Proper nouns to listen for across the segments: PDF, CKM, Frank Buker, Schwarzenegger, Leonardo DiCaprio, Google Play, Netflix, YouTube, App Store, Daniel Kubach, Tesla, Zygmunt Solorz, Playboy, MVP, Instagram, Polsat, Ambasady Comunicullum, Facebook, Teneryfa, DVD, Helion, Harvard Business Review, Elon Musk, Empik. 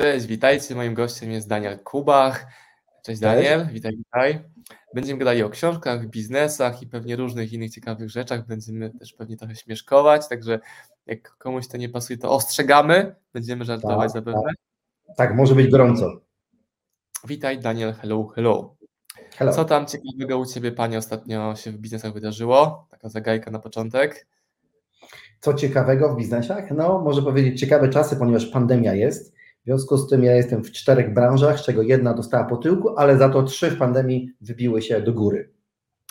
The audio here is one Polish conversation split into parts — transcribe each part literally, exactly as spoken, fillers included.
Cześć, witajcie. Moim gościem jest Daniel Kubach. Cześć Daniel, witaj, witaj. Będziemy gadali o książkach, biznesach i pewnie różnych innych ciekawych rzeczach. Będziemy też pewnie trochę śmieszkować, także jak komuś to nie pasuje, to ostrzegamy. Będziemy żartować tak, zapewne. Tak. tak, może być gorąco. Witaj Daniel, hello, hello. hello. Co tam ciekawego u Ciebie, Panie, ostatnio się w biznesach wydarzyło? Taka zagajka na początek. Co ciekawego w biznesach? No, może powiedzieć ciekawe czasy, ponieważ pandemia jest. W związku z tym ja jestem w czterech branżach, z czego jedna dostała po tyłku, ale za to trzy w pandemii wybiły się do góry.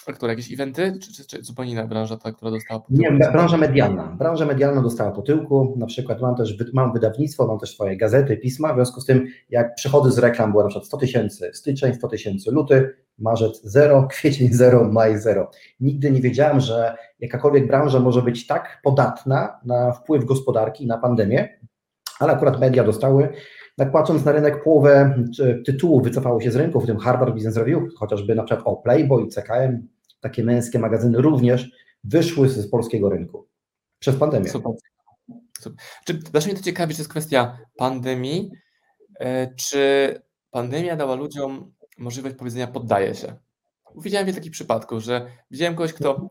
A które? Jakieś eventy? Czy, czy, czy zupełnie inna branża ta, która dostała po tyłku? Nie, branża medialna. Branża medialna dostała po tyłku. Na przykład mam też mam wydawnictwo, mam też swoje gazety, pisma. W związku z tym jak przychody z reklam było na przykład sto tysięcy styczeń, sto tysięcy luty, marzec zero, kwiecień zero, maj zero. Nigdy nie wiedziałem, że jakakolwiek branża może być tak podatna na wpływ gospodarki, na pandemię, ale akurat media dostały. Tak patrząc na rynek, połowę tytułów wycofało się z rynku, w tym Harvard Business Review, chociażby na przykład o Playboy, C K M, takie męskie magazyny również wyszły z polskiego rynku przez pandemię. Super. Super. Czy zawsze mnie to ciekawi, czy jest kwestia pandemii, czy pandemia dała ludziom możliwość powiedzenia poddaję się? Widziałem wiele takich przypadków, że widziałem kogoś, kto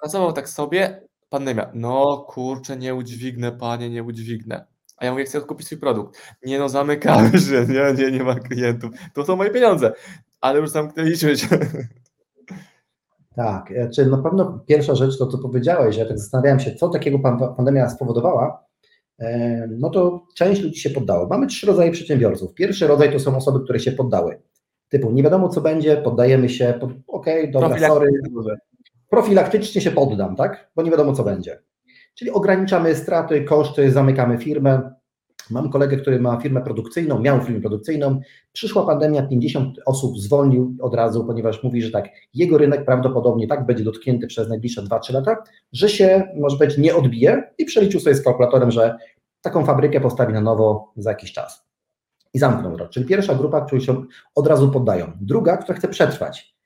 pracował tak sobie, pandemia, no kurczę, nie udźwignę, panie, nie udźwignę. A ja mówię, chcę kupić swój produkt. Nie no, zamykamy się, nie, nie, nie ma klientów. To są moje pieniądze, ale już zamknęliśmy się. Tak, czy na pewno pierwsza rzecz, to co powiedziałeś, ja tak zastanawiałem się, co takiego pandemia spowodowała, no to część ludzi się poddało. Mamy trzy rodzaje przedsiębiorców. Pierwszy rodzaj to są osoby, które się poddały. Typu, nie wiadomo co będzie, poddajemy się, pod... okej, okay, dobra, sorry. Profilaktycznie się poddam, tak? Bo nie wiadomo co będzie. Czyli ograniczamy straty, koszty, zamykamy firmę. Mam kolegę, który ma firmę produkcyjną, miał firmę produkcyjną. Przyszła pandemia, pięćdziesiąt osób zwolnił od razu, ponieważ mówi, że tak, jego rynek prawdopodobnie tak będzie dotknięty przez najbliższe dwa trzy lata, że się, może być, nie odbije i przeliczył sobie z kalkulatorem, że taką fabrykę postawi na nowo za jakiś czas. I zamknął to. Czyli pierwsza grupa, którzy się od razu poddają. Druga, która chce przetrwać.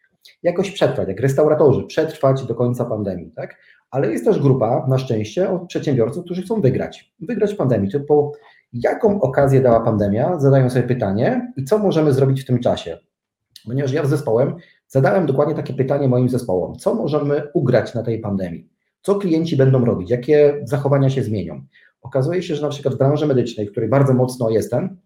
Jakoś przetrwać, jak restauratorzy, przetrwać do końca pandemii, tak? Ale jest też grupa, na szczęście, od przedsiębiorców, którzy chcą wygrać. Wygrać pandemię. Typu, jaką okazję dała pandemia? Zadają sobie pytanie i co możemy zrobić w tym czasie? Ponieważ ja z zespołem zadałem dokładnie takie pytanie moim zespołom. Co możemy ugrać na tej pandemii? Co klienci będą robić? Jakie zachowania się zmienią? Okazuje się, że na przykład w branży medycznej, w której bardzo mocno jestem,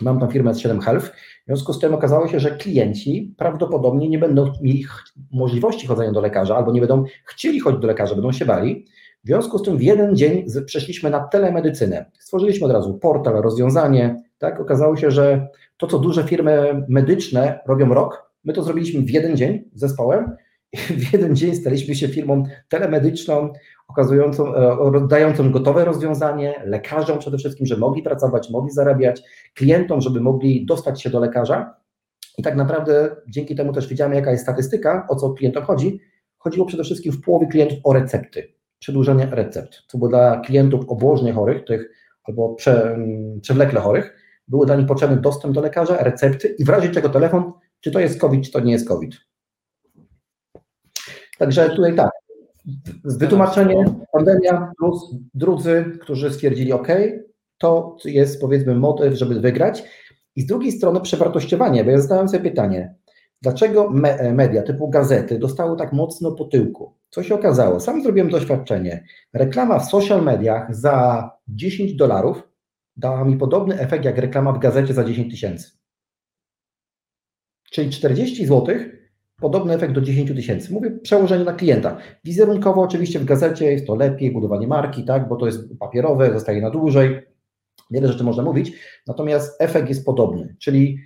mam tam firmę S siedem Health, w związku z tym okazało się, że klienci prawdopodobnie nie będą mieli możliwości chodzenia do lekarza albo nie będą chcieli chodzić do lekarza, będą się bali. W związku z tym w jeden dzień przeszliśmy na telemedycynę. Stworzyliśmy od razu portal, rozwiązanie. Tak? Okazało się, że to, co duże firmy medyczne robią rok, my to zrobiliśmy w jeden dzień z zespołem. W jeden dzień staliśmy się firmą telemedyczną, okazującą, dającą gotowe rozwiązanie, lekarzom przede wszystkim, że mogli pracować, mogli zarabiać, klientom, żeby mogli dostać się do lekarza. I tak naprawdę dzięki temu też widziałem, jaka jest statystyka, o co klientom chodzi. Chodziło przede wszystkim w połowie klientów o recepty, przedłużenie recept, co było dla klientów obłożnie chorych, tych albo prze, przewlekle chorych, było dla nich potrzebny dostęp do lekarza, recepty i w razie czego telefon, czy to jest COVID, czy to nie jest COVID. Także tutaj tak, wytłumaczenie, pandemia plus drudzy, którzy stwierdzili, ok, to jest powiedzmy motyw, żeby wygrać. I z drugiej strony przewartościowanie, bo ja zadałem sobie pytanie, dlaczego me- media typu gazety dostały tak mocno po tyłku? Co się okazało? Sam zrobiłem doświadczenie. Reklama w social mediach za dziesięć dolarów dała mi podobny efekt jak reklama w gazecie za dziesięć tysięcy. Czyli czterdzieści złotych. Podobny efekt do dziesięć tysięcy. Mówię przełożenie na klienta. Wizerunkowo oczywiście w gazecie jest to lepiej, budowanie marki, tak, bo to jest papierowe, zostaje na dłużej. Wiele rzeczy można mówić, natomiast efekt jest podobny, czyli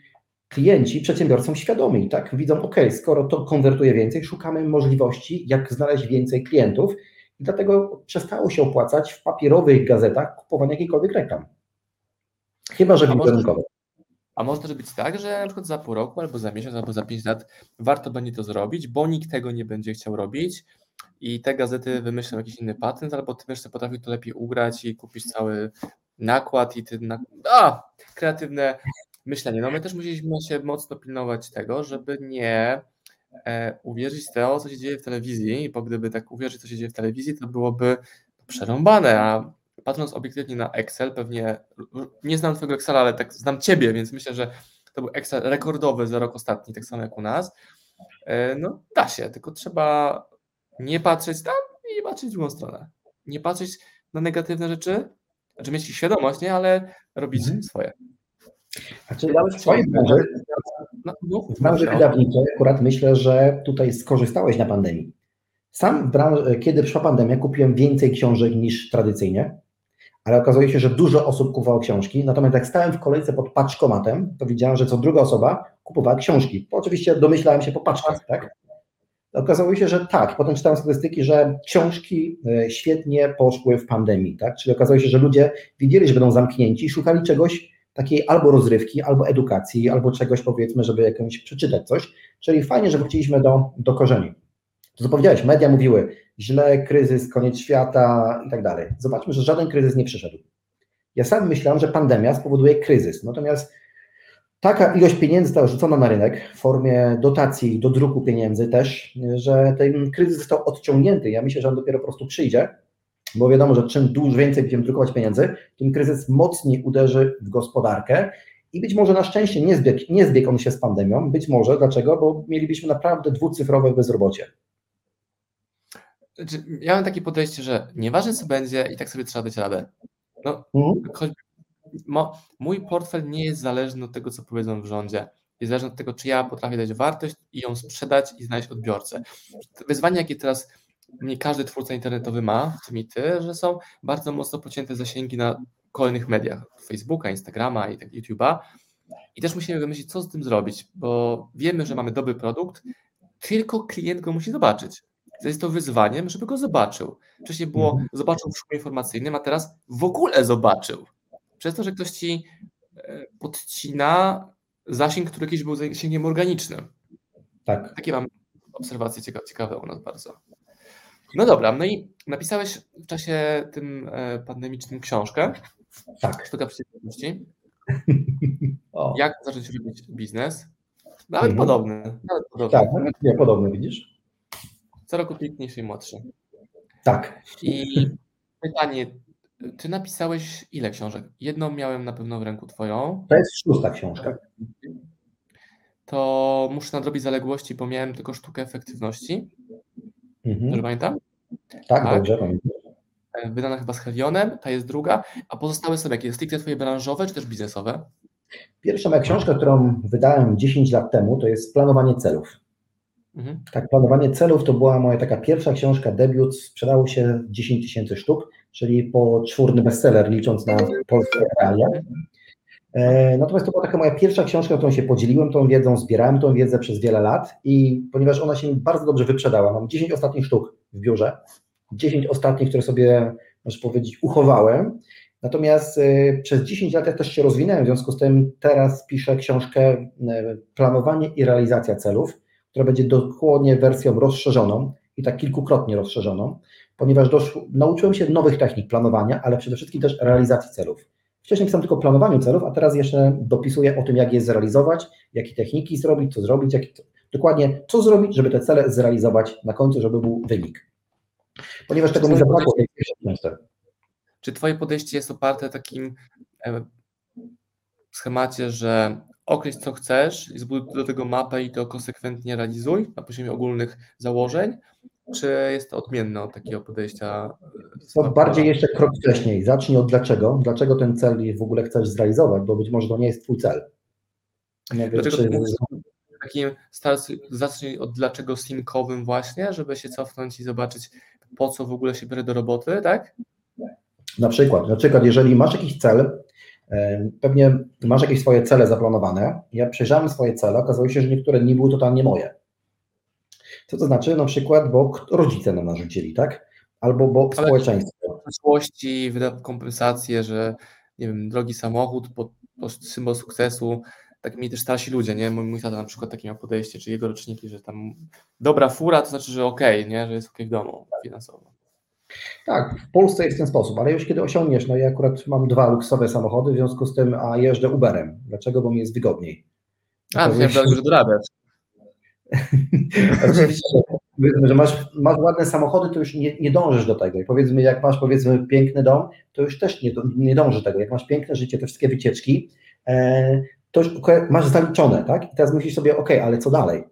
klienci, przedsiębiorcy są świadomi, tak, widzą, ok, skoro to konwertuje więcej, szukamy możliwości, jak znaleźć więcej klientów i dlatego przestało się opłacać w papierowych gazetach kupowanie jakiejkolwiek reklam. Chyba że wizerunkowo. A może też być tak, że na przykład za pół roku, albo za miesiąc, albo za pięć lat warto będzie to zrobić, bo nikt tego nie będzie chciał robić i te gazety wymyślą jakiś inny patent, albo ty jeszcze potrafisz to lepiej ugrać i kupisz cały nakład i ty... Na... A! Kreatywne myślenie. No my też musieliśmy się mocno pilnować tego, żeby nie e, uwierzyć w to, co się dzieje w telewizji, bo gdyby tak uwierzyć, co się dzieje w telewizji, to byłoby przerąbane, a patrząc obiektywnie na Excel, pewnie nie znam twojego Excela, ale tak znam ciebie, więc myślę, że to był Excel rekordowy za rok ostatni, tak samo jak u nas. No da się, tylko trzeba nie patrzeć tam i patrzeć w drugą stronę. Nie patrzeć na negatywne rzeczy, znaczy mieć ich świadomość, nie, ale robić mhm. swoje. Znaczy, w branży wydawniczej akurat myślę, że tutaj skorzystałeś na pandemii. Sam w branży, kiedy przyszła pandemia, kupiłem więcej książek niż tradycyjnie, ale okazuje się, że dużo osób kupowało książki, natomiast jak stałem w kolejce pod paczkomatem, to widziałem, że co druga osoba kupowała książki. Bo oczywiście domyślałem się po paczkach, tak? Okazało się, że tak. Potem czytałem statystyki, że książki świetnie poszły w pandemii, tak? Czyli okazało się, że ludzie widzieli, że będą zamknięci i szukali czegoś, takiej albo rozrywki, albo edukacji, albo czegoś, powiedzmy, żeby jakąś przeczytać coś. Czyli fajnie, że wróciliśmy do, do korzeni. To co powiedziałeś, media mówiły źle, kryzys, koniec świata i tak dalej. Zobaczmy, że żaden kryzys nie przyszedł. Ja sam myślałem, że pandemia spowoduje kryzys. Natomiast taka ilość pieniędzy została rzucona na rynek w formie dotacji do druku pieniędzy też, że ten kryzys został odciągnięty. Ja myślę, że on dopiero po prostu przyjdzie, bo wiadomo, że czym dużo więcej będziemy drukować pieniędzy, tym kryzys mocniej uderzy w gospodarkę i być może na szczęście nie zbiegł, nie zbiegł on się z pandemią. Być może. Dlaczego? Bo mielibyśmy naprawdę dwucyfrowe bezrobocie. Ja mam takie podejście, że nieważne co będzie i tak sobie trzeba dać radę. No, mhm. choć, mo, mój portfel nie jest zależny od tego, co powiedzą w rządzie. Jest zależny od tego, czy ja potrafię dać wartość i ją sprzedać i znaleźć odbiorcę. Wyzwanie, jakie teraz nie każdy twórca internetowy ma, w tym i ty, że są bardzo mocno pocięte zasięgi na kolejnych mediach, Facebooka, Instagrama i tak YouTube'a. I też musimy wymyślić, co z tym zrobić, bo wiemy, że mamy dobry produkt, tylko klient go musi zobaczyć. Jest to wyzwaniem, żeby go zobaczył. Wcześniej było, zobaczył w szkole informacyjnym, a teraz w ogóle zobaczył. Przez to, że ktoś ci podcina zasięg, który kiedyś był zasięgiem organicznym. Tak. Takie mam obserwacje ciekawe u nas bardzo. No dobra, no i napisałeś w czasie tym pandemicznym książkę. Tak. Sztuka przeciwności. Jak zacząć robić biznes? Nawet mhm. podobny. Nawet podobny. Tak, nawet nie podobny, widzisz? Co roku piękniejszy i młodszy. Tak. I pytanie, ty napisałeś ile książek? Jedną miałem na pewno w ręku twoją. To jest szósta książka. To muszę nadrobić zaległości, bo miałem tylko sztukę efektywności. Mhm. Dobrze pamiętam? Tak, tak, dobrze pamiętam. Wydana chyba z Helionem, ta jest druga. A pozostałe są jakie? Stricte twoje branżowe czy też biznesowe? Pierwsza moja książka, którą wydałem dziesięć lat temu, to jest Planowanie celów. Mhm. Tak, Planowanie celów to była moja taka pierwsza książka, debiut, sprzedało się dziesięć tysięcy sztuk, czyli poczwórny bestseller, licząc na polskie realia. E, natomiast to była taka moja pierwsza książka, którą się podzieliłem tą wiedzą, zbierałem tą wiedzę przez wiele lat i ponieważ ona się mi bardzo dobrze wyprzedała, mam dziesięć ostatnich sztuk w biurze, dziesięć ostatnich, które sobie, można powiedzieć, uchowałem. Natomiast y, przez dziesięć lat ja też się rozwinąłem, w związku z tym teraz piszę książkę y, Planowanie i realizacja celów, która będzie dokładnie wersją rozszerzoną i tak kilkukrotnie rozszerzoną, ponieważ doszło, nauczyłem się nowych technik planowania, ale przede wszystkim też realizacji celów. Wcześniej pisałem tylko o planowaniu celów, a teraz jeszcze dopisuję o tym, jak je zrealizować, jakie techniki zrobić, co zrobić, jak, dokładnie co zrobić, żeby te cele zrealizować na końcu, żeby był wynik. Ponieważ czy tego mi zabrakło. Czy twoje podejście jest oparte w takim e, schemacie, że określ, co chcesz i zbuduj do tego mapę i to konsekwentnie realizuj na poziomie ogólnych założeń, czy jest to odmienne od takiego podejścia? To bardziej jeszcze krok wcześniej. Zacznij od dlaczego. Dlaczego ten cel w ogóle chcesz zrealizować, bo być może to nie jest twój cel. Nie wiem, czy... Takim zacznij od dlaczego sinkowym właśnie, żeby się cofnąć i zobaczyć, po co w ogóle się biorę do roboty, tak? Na przykład, na przykład jeżeli masz jakiś cel, pewnie masz jakieś swoje cele zaplanowane. Ja przejrzałem swoje cele, okazało się, że niektóre nie były totalnie moje. Co to znaczy? Na przykład, bo rodzice nam narzucili, tak? Albo bo ale społeczeństwo. W przyszłości wyda kompensację, że nie wiem, drogi samochód, bo, bo symbol sukcesu. Tak mieli też starsi ludzie, nie? Mój, mój tata na przykład takie miał podejście, czy jego roczniki, że tam dobra fura, to znaczy, że okej, nie? Że jest okej w domu finansowo. Tak, w Polsce jest w ten sposób, ale już kiedy osiągniesz, no ja akurat mam dwa luksowe samochody, w związku z tym, a jeżdżę Uberem. Dlaczego? Bo mi jest wygodniej. A, myślałem, że dorabiasz. Oczywiście. że masz, masz ładne samochody, to już nie, nie dążysz do tego. I powiedzmy, jak masz powiedzmy piękny dom, to już też nie, nie dążysz do tego. Jak masz piękne życie, te wszystkie wycieczki, e, to już masz zaliczone, tak? I teraz myślisz sobie, okej, okay, ale co dalej?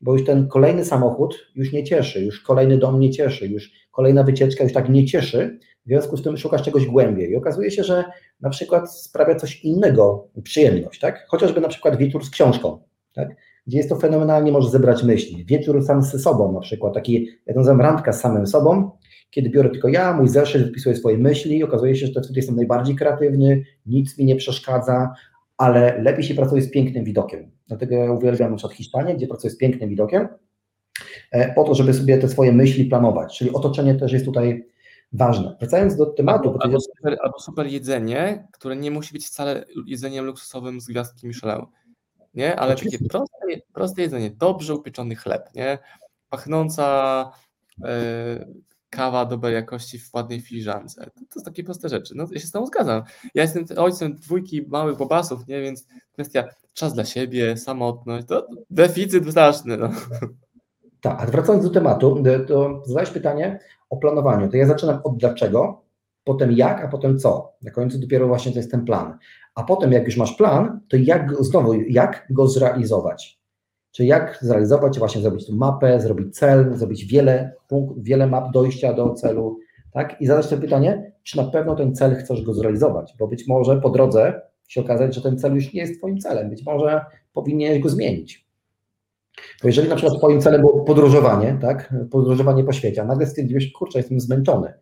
Bo już ten kolejny samochód już nie cieszy, już kolejny dom nie cieszy, już kolejna wycieczka już tak nie cieszy, w związku z tym szukasz czegoś głębiej i okazuje się, że na przykład sprawia coś innego przyjemność, tak? Chociażby na przykład wieczór z książką, tak? Gdzie jest to fenomenalnie, możesz zebrać myśli. Wieczór sam ze sobą na przykład, taki, ja to nazywam randka z samym sobą, kiedy biorę tylko ja, mój zeszyt, wpisuję swoje myśli i okazuje się, że to wtedy jestem najbardziej kreatywny, nic mi nie przeszkadza, ale lepiej się pracuje z pięknym widokiem. Dlatego ja uwielbiam na przykład Hiszpanię, gdzie pracuję z pięknym widokiem, po to, żeby sobie te swoje myśli planować. Czyli otoczenie też jest tutaj ważne. Wracając do tematu... Albo, albo, super, albo super jedzenie, które nie musi być wcale jedzeniem luksusowym z gwiazdki Michelin, nie? Ale takie proste, proste jedzenie, dobrze upieczony chleb, nie? Pachnąca yy, kawa dobrej jakości w ładnej filiżance. To, to są takie proste rzeczy. No, ja się z tą zgadzam. Ja jestem ojcem dwójki małych bobasów, nie? Więc kwestia czas dla siebie, samotność, to deficyt znaczny. No. Tak, a wracając do tematu, to zadałeś pytanie o planowaniu. To ja zaczynam od dlaczego, potem jak, a potem co. Na końcu dopiero właśnie to jest ten plan. A potem jak już masz plan, to jak go, znowu jak go zrealizować. Czyli jak zrealizować, właśnie zrobić tu mapę, zrobić cel, zrobić wiele punktów, wiele map dojścia do celu, tak? I zadać sobie pytanie, czy na pewno ten cel chcesz go zrealizować, bo być może po drodze się okazać, że ten cel już nie jest twoim celem, być może powinieneś go zmienić. Bo jeżeli na przykład twoim celem było podróżowanie, tak? Podróżowanie po świecie, a nagle stwierdziłeś, kurczę, jestem zmęczony.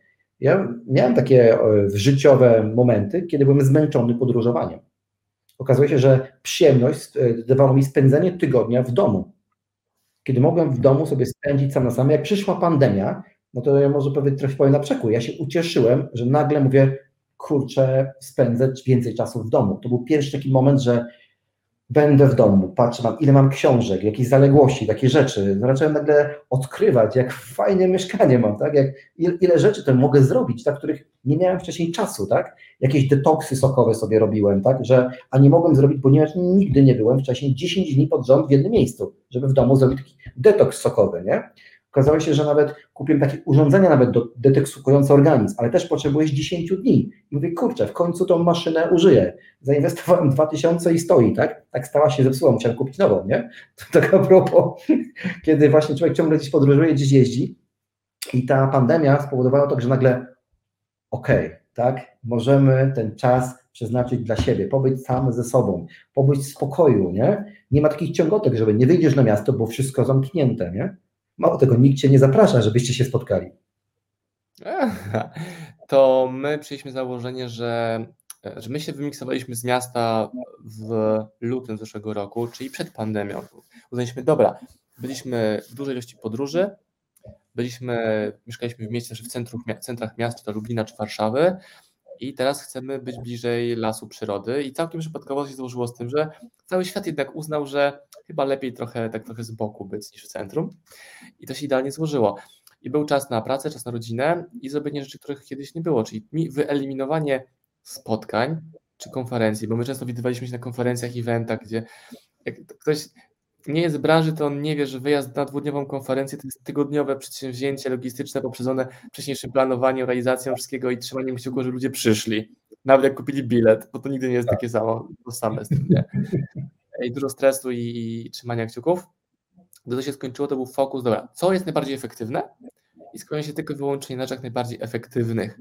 Ja miałem takie życiowe momenty, kiedy byłem zmęczony podróżowaniem. Okazuje się, że przyjemność dawało mi spędzenie tygodnia w domu. Kiedy mogłem w domu sobie spędzić sam na sam, jak przyszła pandemia, no to ja może powiem na przekór, ja się ucieszyłem, że nagle mówię, kurczę, spędzę więcej czasu w domu. To był pierwszy taki moment, że będę w domu, patrzę, mam, ile mam książek, jakieś zaległości, takie rzeczy. Zacząłem nagle odkrywać, jak fajne mieszkanie mam, tak? Jak, ile, ile rzeczy to mogę zrobić, tak? Których nie miałem wcześniej czasu, tak? Jakieś detoksy sokowe sobie robiłem, tak? Że, a nie mogłem zrobić, ponieważ nigdy nie byłem wcześniej dziesięć dni pod rząd w jednym miejscu, żeby w domu zrobić taki detoks sokowy, nie? Okazało się, że nawet kupiłem takie urządzenia nawet do, detoksykujące organizm, ale też potrzebujesz dziesięć dni. I mówię, kurczę, w końcu tą maszynę użyję. Zainwestowałem dwa tysiące i stoi, tak? Tak stała się, zepsuła, musiałem kupić nową, nie? To tak a propos, kiedy właśnie człowiek ciągle gdzieś podróżuje, gdzieś jeździ i ta pandemia spowodowała to, że nagle okej, okay, tak? Możemy ten czas przeznaczyć dla siebie, pobyć sam ze sobą, pobyć w spokoju, nie? Nie ma takich ciągotek, żeby nie wyjdziesz na miasto, bo wszystko zamknięte, nie? Mało tego, nikt cię nie zaprasza, żebyście się spotkali. To my przyjęliśmy założenie, że, że my się wymiksowaliśmy z miasta w lutym zeszłego roku, czyli przed pandemią. Uznaliśmy, dobra, byliśmy w dużej ilości podróży, byliśmy, mieszkaliśmy w mieście, w centrum, centrach miast, czy to Lublina, czy Warszawy i teraz chcemy być bliżej lasu, przyrody i całkiem przypadkowo się złożyło z tym, że cały świat jednak uznał, że chyba lepiej trochę tak trochę z boku być niż w centrum i to się idealnie złożyło. I był czas na pracę, czas na rodzinę i zrobienie rzeczy, których kiedyś nie było, czyli wyeliminowanie spotkań czy konferencji, bo my często widywaliśmy się na konferencjach, eventach, gdzie jak ktoś nie jest z branży, to on nie wie, że wyjazd na dwudniową konferencję to jest tygodniowe przedsięwzięcie logistyczne poprzedzone wcześniejszym planowaniem, realizacją wszystkiego i trzymaniem kciuków, żeby ludzie przyszli, nawet jak kupili bilet, bo to nigdy nie jest takie samo, to same z tym, nie? I dużo stresu i, i trzymania kciuków. Gdy to się skończyło, to był fokus, dobra, co jest najbardziej efektywne i skupiamy się tylko wyłącznie na rzeczach najbardziej efektywnych.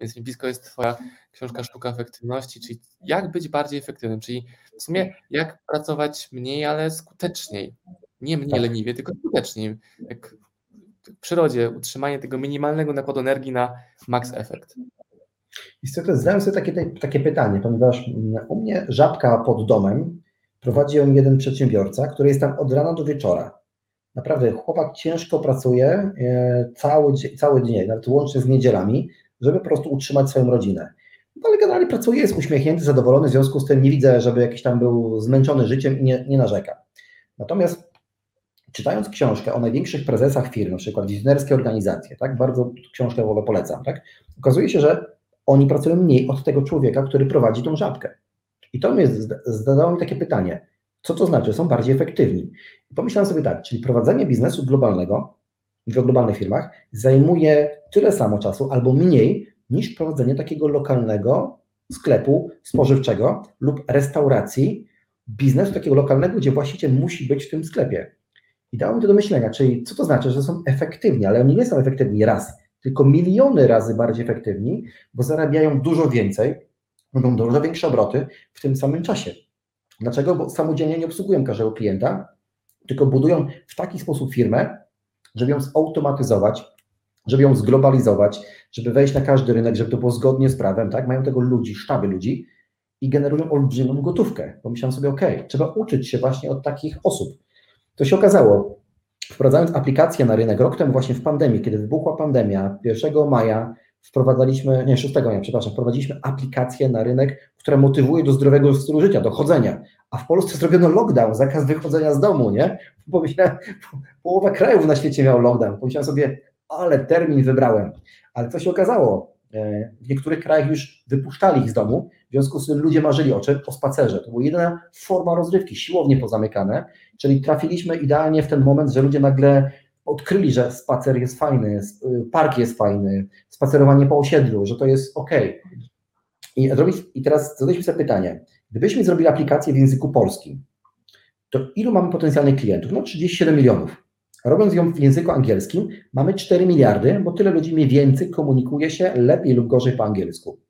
Więc mi blisko jest twoja książka Sztuka Efektywności, czyli jak być bardziej efektywnym, czyli w sumie jak pracować mniej, ale skuteczniej. Nie mniej leniwie, tylko skuteczniej. Jak w przyrodzie utrzymanie tego minimalnego nakładu energii na max efekt. I zadałem sobie takie, takie pytanie, ponieważ u mnie żabka pod domem prowadzi ją jeden przedsiębiorca, który jest tam od rana do wieczora. Naprawdę chłopak ciężko pracuje cały, cały dzień, nawet łącznie z niedzielami, żeby po prostu utrzymać swoją rodzinę. No, ale generalnie pracuje, jest uśmiechnięty, zadowolony, w związku z tym nie widzę, żeby jakiś tam był zmęczony życiem i nie, nie narzeka. Natomiast czytając książkę o największych prezesach firm, na przykład wizjonerskie organizacje, tak, bardzo książkę w ogóle polecam, tak, okazuje się, że oni pracują mniej od tego człowieka, który prowadzi tą żabkę. I to mnie zadało mi takie pytanie, co to znaczy, są bardziej efektywni. I pomyślałem sobie tak, czyli prowadzenie biznesu globalnego w globalnych firmach zajmuje tyle samo czasu albo mniej niż prowadzenie takiego lokalnego sklepu spożywczego lub restauracji, biznesu takiego lokalnego, gdzie właściciel musi być w tym sklepie. I dało mi to do myślenia, czyli co to znaczy, że są efektywni, ale oni nie są efektywni raz, tylko miliony razy bardziej efektywni, bo zarabiają dużo więcej, robią dużo większe obroty w tym samym czasie. Dlaczego? Bo samodzielnie nie obsługują każdego klienta, tylko budują w taki sposób firmę, żeby ją zautomatyzować, żeby ją zglobalizować, żeby wejść na każdy rynek, żeby to było zgodnie z prawem, tak? Mają tego ludzi, sztaby ludzi i generują olbrzymią gotówkę. Pomyślałem sobie, okej, okay, trzeba uczyć się właśnie od takich osób. To się okazało, wprowadzając aplikację na rynek rok temu właśnie w pandemii, kiedy wybuchła pandemia, pierwszego maja wprowadzaliśmy, nie, szóstego maja, przepraszam, wprowadziliśmy aplikację na rynek, która motywuje do zdrowego stylu życia, do chodzenia. A w Polsce zrobiono lockdown, zakaz wychodzenia z domu, nie? Pomyślałem, połowa krajów na świecie miała lockdown. Pomyślałem sobie, ale termin wybrałem. Ale co się okazało? W niektórych krajach już wypuszczali ich z domu, w związku z tym ludzie marzyli o czym? O spacerze. To była jedyna forma rozrywki, siłownie pozamykane, czyli trafiliśmy idealnie w ten moment, że ludzie nagle odkryli, że spacer jest fajny, park jest fajny, spacerowanie po osiedlu, że to jest okej. Okay. I, I teraz zadaliśmy sobie pytanie, gdybyśmy zrobili aplikację w języku polskim, to ilu mamy potencjalnych klientów? No trzydzieści siedem milionów. Robiąc ją w języku angielskim, mamy cztery miliardy, bo tyle ludzi mniej więcej komunikuje się lepiej lub gorzej po angielsku.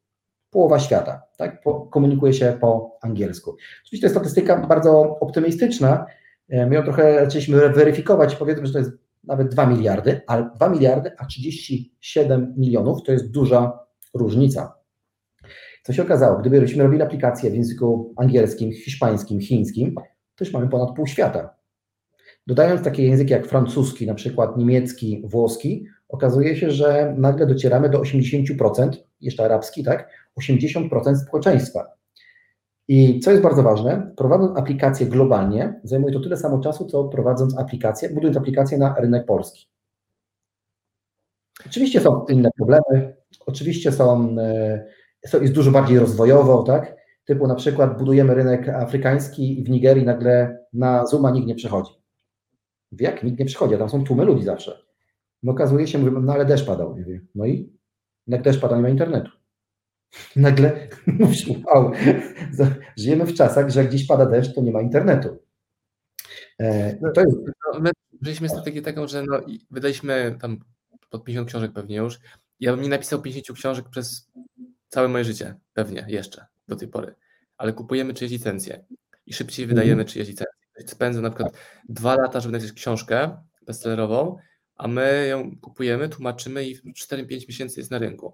Połowa świata, tak? Po, komunikuje się po angielsku. Oczywiście to jest statystyka bardzo optymistyczna. My ją trochę zaczęliśmy weryfikować, powiedzmy, że to jest nawet dwa miliardy, ale dwa miliardy, a trzydzieści siedem milionów to jest duża różnica. Co się okazało? Gdybyśmy robili aplikację w języku angielskim, hiszpańskim, chińskim, to już mamy ponad pół świata. Dodając takie języki jak francuski, na przykład niemiecki, włoski, okazuje się, że nagle docieramy do osiemdziesiąt procent, jeszcze arabski, tak? osiemdziesiąt procent społeczeństwa. I co jest bardzo ważne, prowadząc aplikację globalnie, zajmuje to tyle samo czasu, co prowadząc aplikację, budując aplikację na rynek polski. Oczywiście są inne problemy, oczywiście są, jest dużo bardziej rozwojowo, tak? Typu na przykład budujemy rynek afrykański i w Nigerii nagle na Zooma nikt nie przychodzi. Jak? Nikt nie przychodzi, a tam są tłumy ludzi zawsze. No okazuje się, mówię, no ale deszcz padał. No i jak deszcz padał, nie ma internetu. Nagle mówisz, wow, żyjemy w czasach, że jak gdzieś pada deszcz, to nie ma internetu. E, no to jest... no, my przyjęliśmy strategię taką, że no, wydaliśmy tam pod pięćdziesiąt książek pewnie już. Ja bym nie napisał pięćdziesiąt książek przez całe moje życie, pewnie jeszcze do tej pory, ale kupujemy czyjeś licencje i szybciej wydajemy mm-hmm. czyjeś licencje. Spędzę na przykład dwa lata, żeby napisać książkę bestsellerową, a my ją kupujemy, tłumaczymy i cztery do pięciu miesięcy jest na rynku.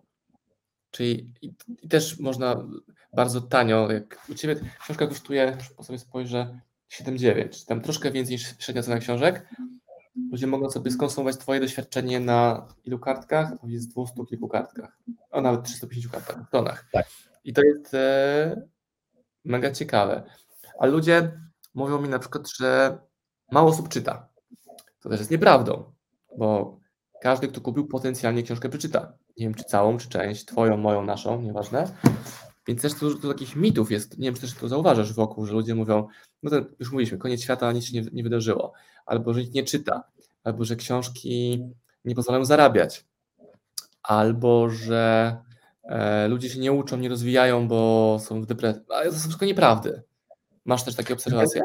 Czyli i, i też można bardzo tanio, jak u Ciebie książka kosztuje, po sobie spojrzę, siedem dziewięć, czy tam troszkę więcej niż średnia cena książek. Ludzie mogą sobie skonsumować Twoje doświadczenie na ilu kartkach? To jest dwieście kilku kartkach, a nawet trzysta pięćdziesiąt kartkach, tonach. Tak. I to jest e, mega ciekawe. A ludzie mówią mi na przykład, że mało osób czyta. To też jest nieprawdą, bo każdy, kto kupił, potencjalnie książkę przeczyta. Nie wiem, czy całą, czy część, twoją, moją, naszą, nieważne. Więc też tu, tu takich mitów jest, nie wiem, czy też to zauważasz wokół, że ludzie mówią, no to już mówiliśmy, koniec świata, nic się nie, nie wydarzyło, albo że nikt nie czyta, albo że książki nie pozwalają zarabiać, albo że e, ludzie się nie uczą, nie rozwijają, bo są w depresji. Ale to są wszystko nieprawdy. Masz też takie obserwacje?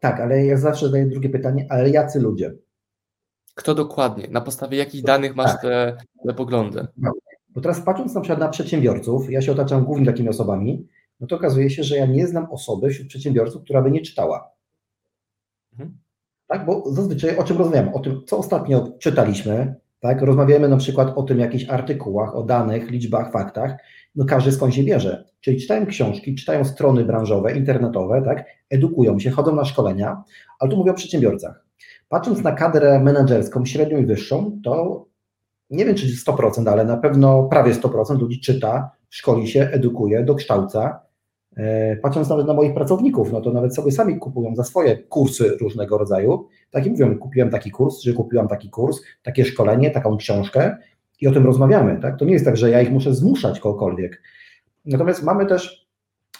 Tak, ale ja zawsze zadaję drugie pytanie, ale jacy ludzie? Kto dokładnie? Na podstawie jakich danych masz tak. te, te poglądy? No, bo teraz patrząc na przykład na przedsiębiorców, ja się otaczam głównie takimi osobami, no to okazuje się, że ja nie znam osoby wśród przedsiębiorców, która by nie czytała. Mhm. Tak, bo zazwyczaj o czym rozmawiamy? O tym, co ostatnio czytaliśmy, tak? Rozmawiamy na przykład o tym jakichś artykułach, o danych, liczbach, faktach, no każdy skąd się bierze. Czyli czytają książki, czytają strony branżowe, internetowe, tak? Edukują się, chodzą na szkolenia, ale tu mówię o przedsiębiorcach. Patrząc na kadrę menedżerską, średnią i wyższą, to nie wiem, czy sto procent, ale na pewno prawie sto procent ludzi czyta, szkoli się, edukuje, dokształca. Patrząc nawet na moich pracowników, no to nawet sobie sami kupują za swoje kursy różnego rodzaju. Tak i mówią, kupiłem taki kurs, czy kupiłam taki kurs, takie szkolenie, taką książkę i o tym rozmawiamy. Tak? To nie jest tak, że ja ich muszę zmuszać kogokolwiek. Natomiast mamy też,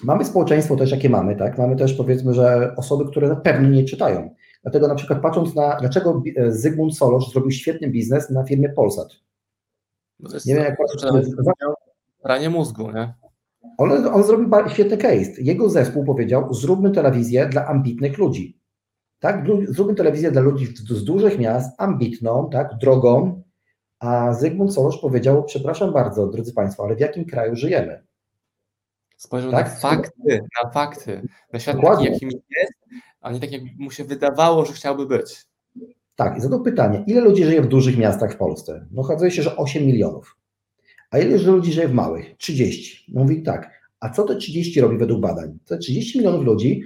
mamy społeczeństwo też, jakie mamy, tak? Mamy też powiedzmy, że osoby, które na pewno nie czytają. Dlatego na przykład patrząc na, dlaczego Zygmunt Solorz zrobił świetny biznes na firmie Polsat. No to jest nie to, wiem, jak to, to jest pranie mózgu, nie? On, on zrobił świetny case. Jego zespół powiedział, zróbmy telewizję dla ambitnych ludzi. Tak? Zróbmy telewizję dla ludzi z dużych miast, ambitną, tak? Drogą. A Zygmunt Solorz powiedział, przepraszam bardzo, drodzy Państwo, ale w jakim kraju żyjemy? Spojrzał tak? na fakty, na fakty. Na świat taki, jakim jest, a nie tak, jak mu się wydawało, że chciałby być. Tak, i zadał pytanie, ile ludzi żyje w dużych miastach w Polsce? No okazuje się, że osiem milionów. A ile ludzi żyje w małych? trzydzieści. No mówi tak, a co te trzydzieści robi według badań? Te trzydzieści milionów ludzi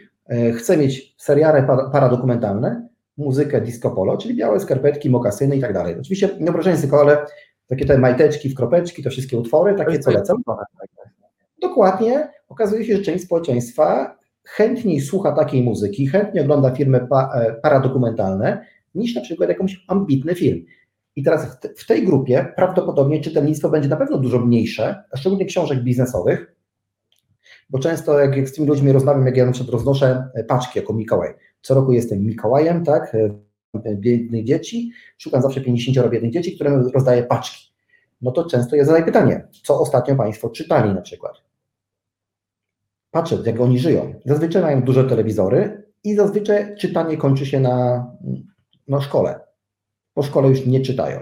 chce mieć seriale paradokumentalne, muzykę disco polo, czyli białe skarpetki, mokasyny i tak dalej. Oczywiście nie obrażenie tylko, ale takie te majteczki w kropeczki, to wszystkie utwory, takie co lecą. Dokładnie, okazuje się, że część społeczeństwa chętniej słucha takiej muzyki, chętnie ogląda filmy paradokumentalne, niż na przykład jakąś ambitny film. I teraz w tej grupie prawdopodobnie czytelnictwo będzie na pewno dużo mniejsze, szczególnie książek biznesowych, bo często jak, jak z tymi ludźmi rozmawiam, jak ja na przykład roznoszę paczki jako Mikołaj. Co roku jestem Mikołajem, tak, biednych dzieci, szukam zawsze pięćdziesięcioro biednych dzieci, którym rozdaję paczki. No to często ja zadaję pytanie, co ostatnio Państwo czytali na przykład? Patrzę, jak oni żyją. Zazwyczaj mają duże telewizory i zazwyczaj czytanie kończy się na, na szkole. Po szkole już nie czytają.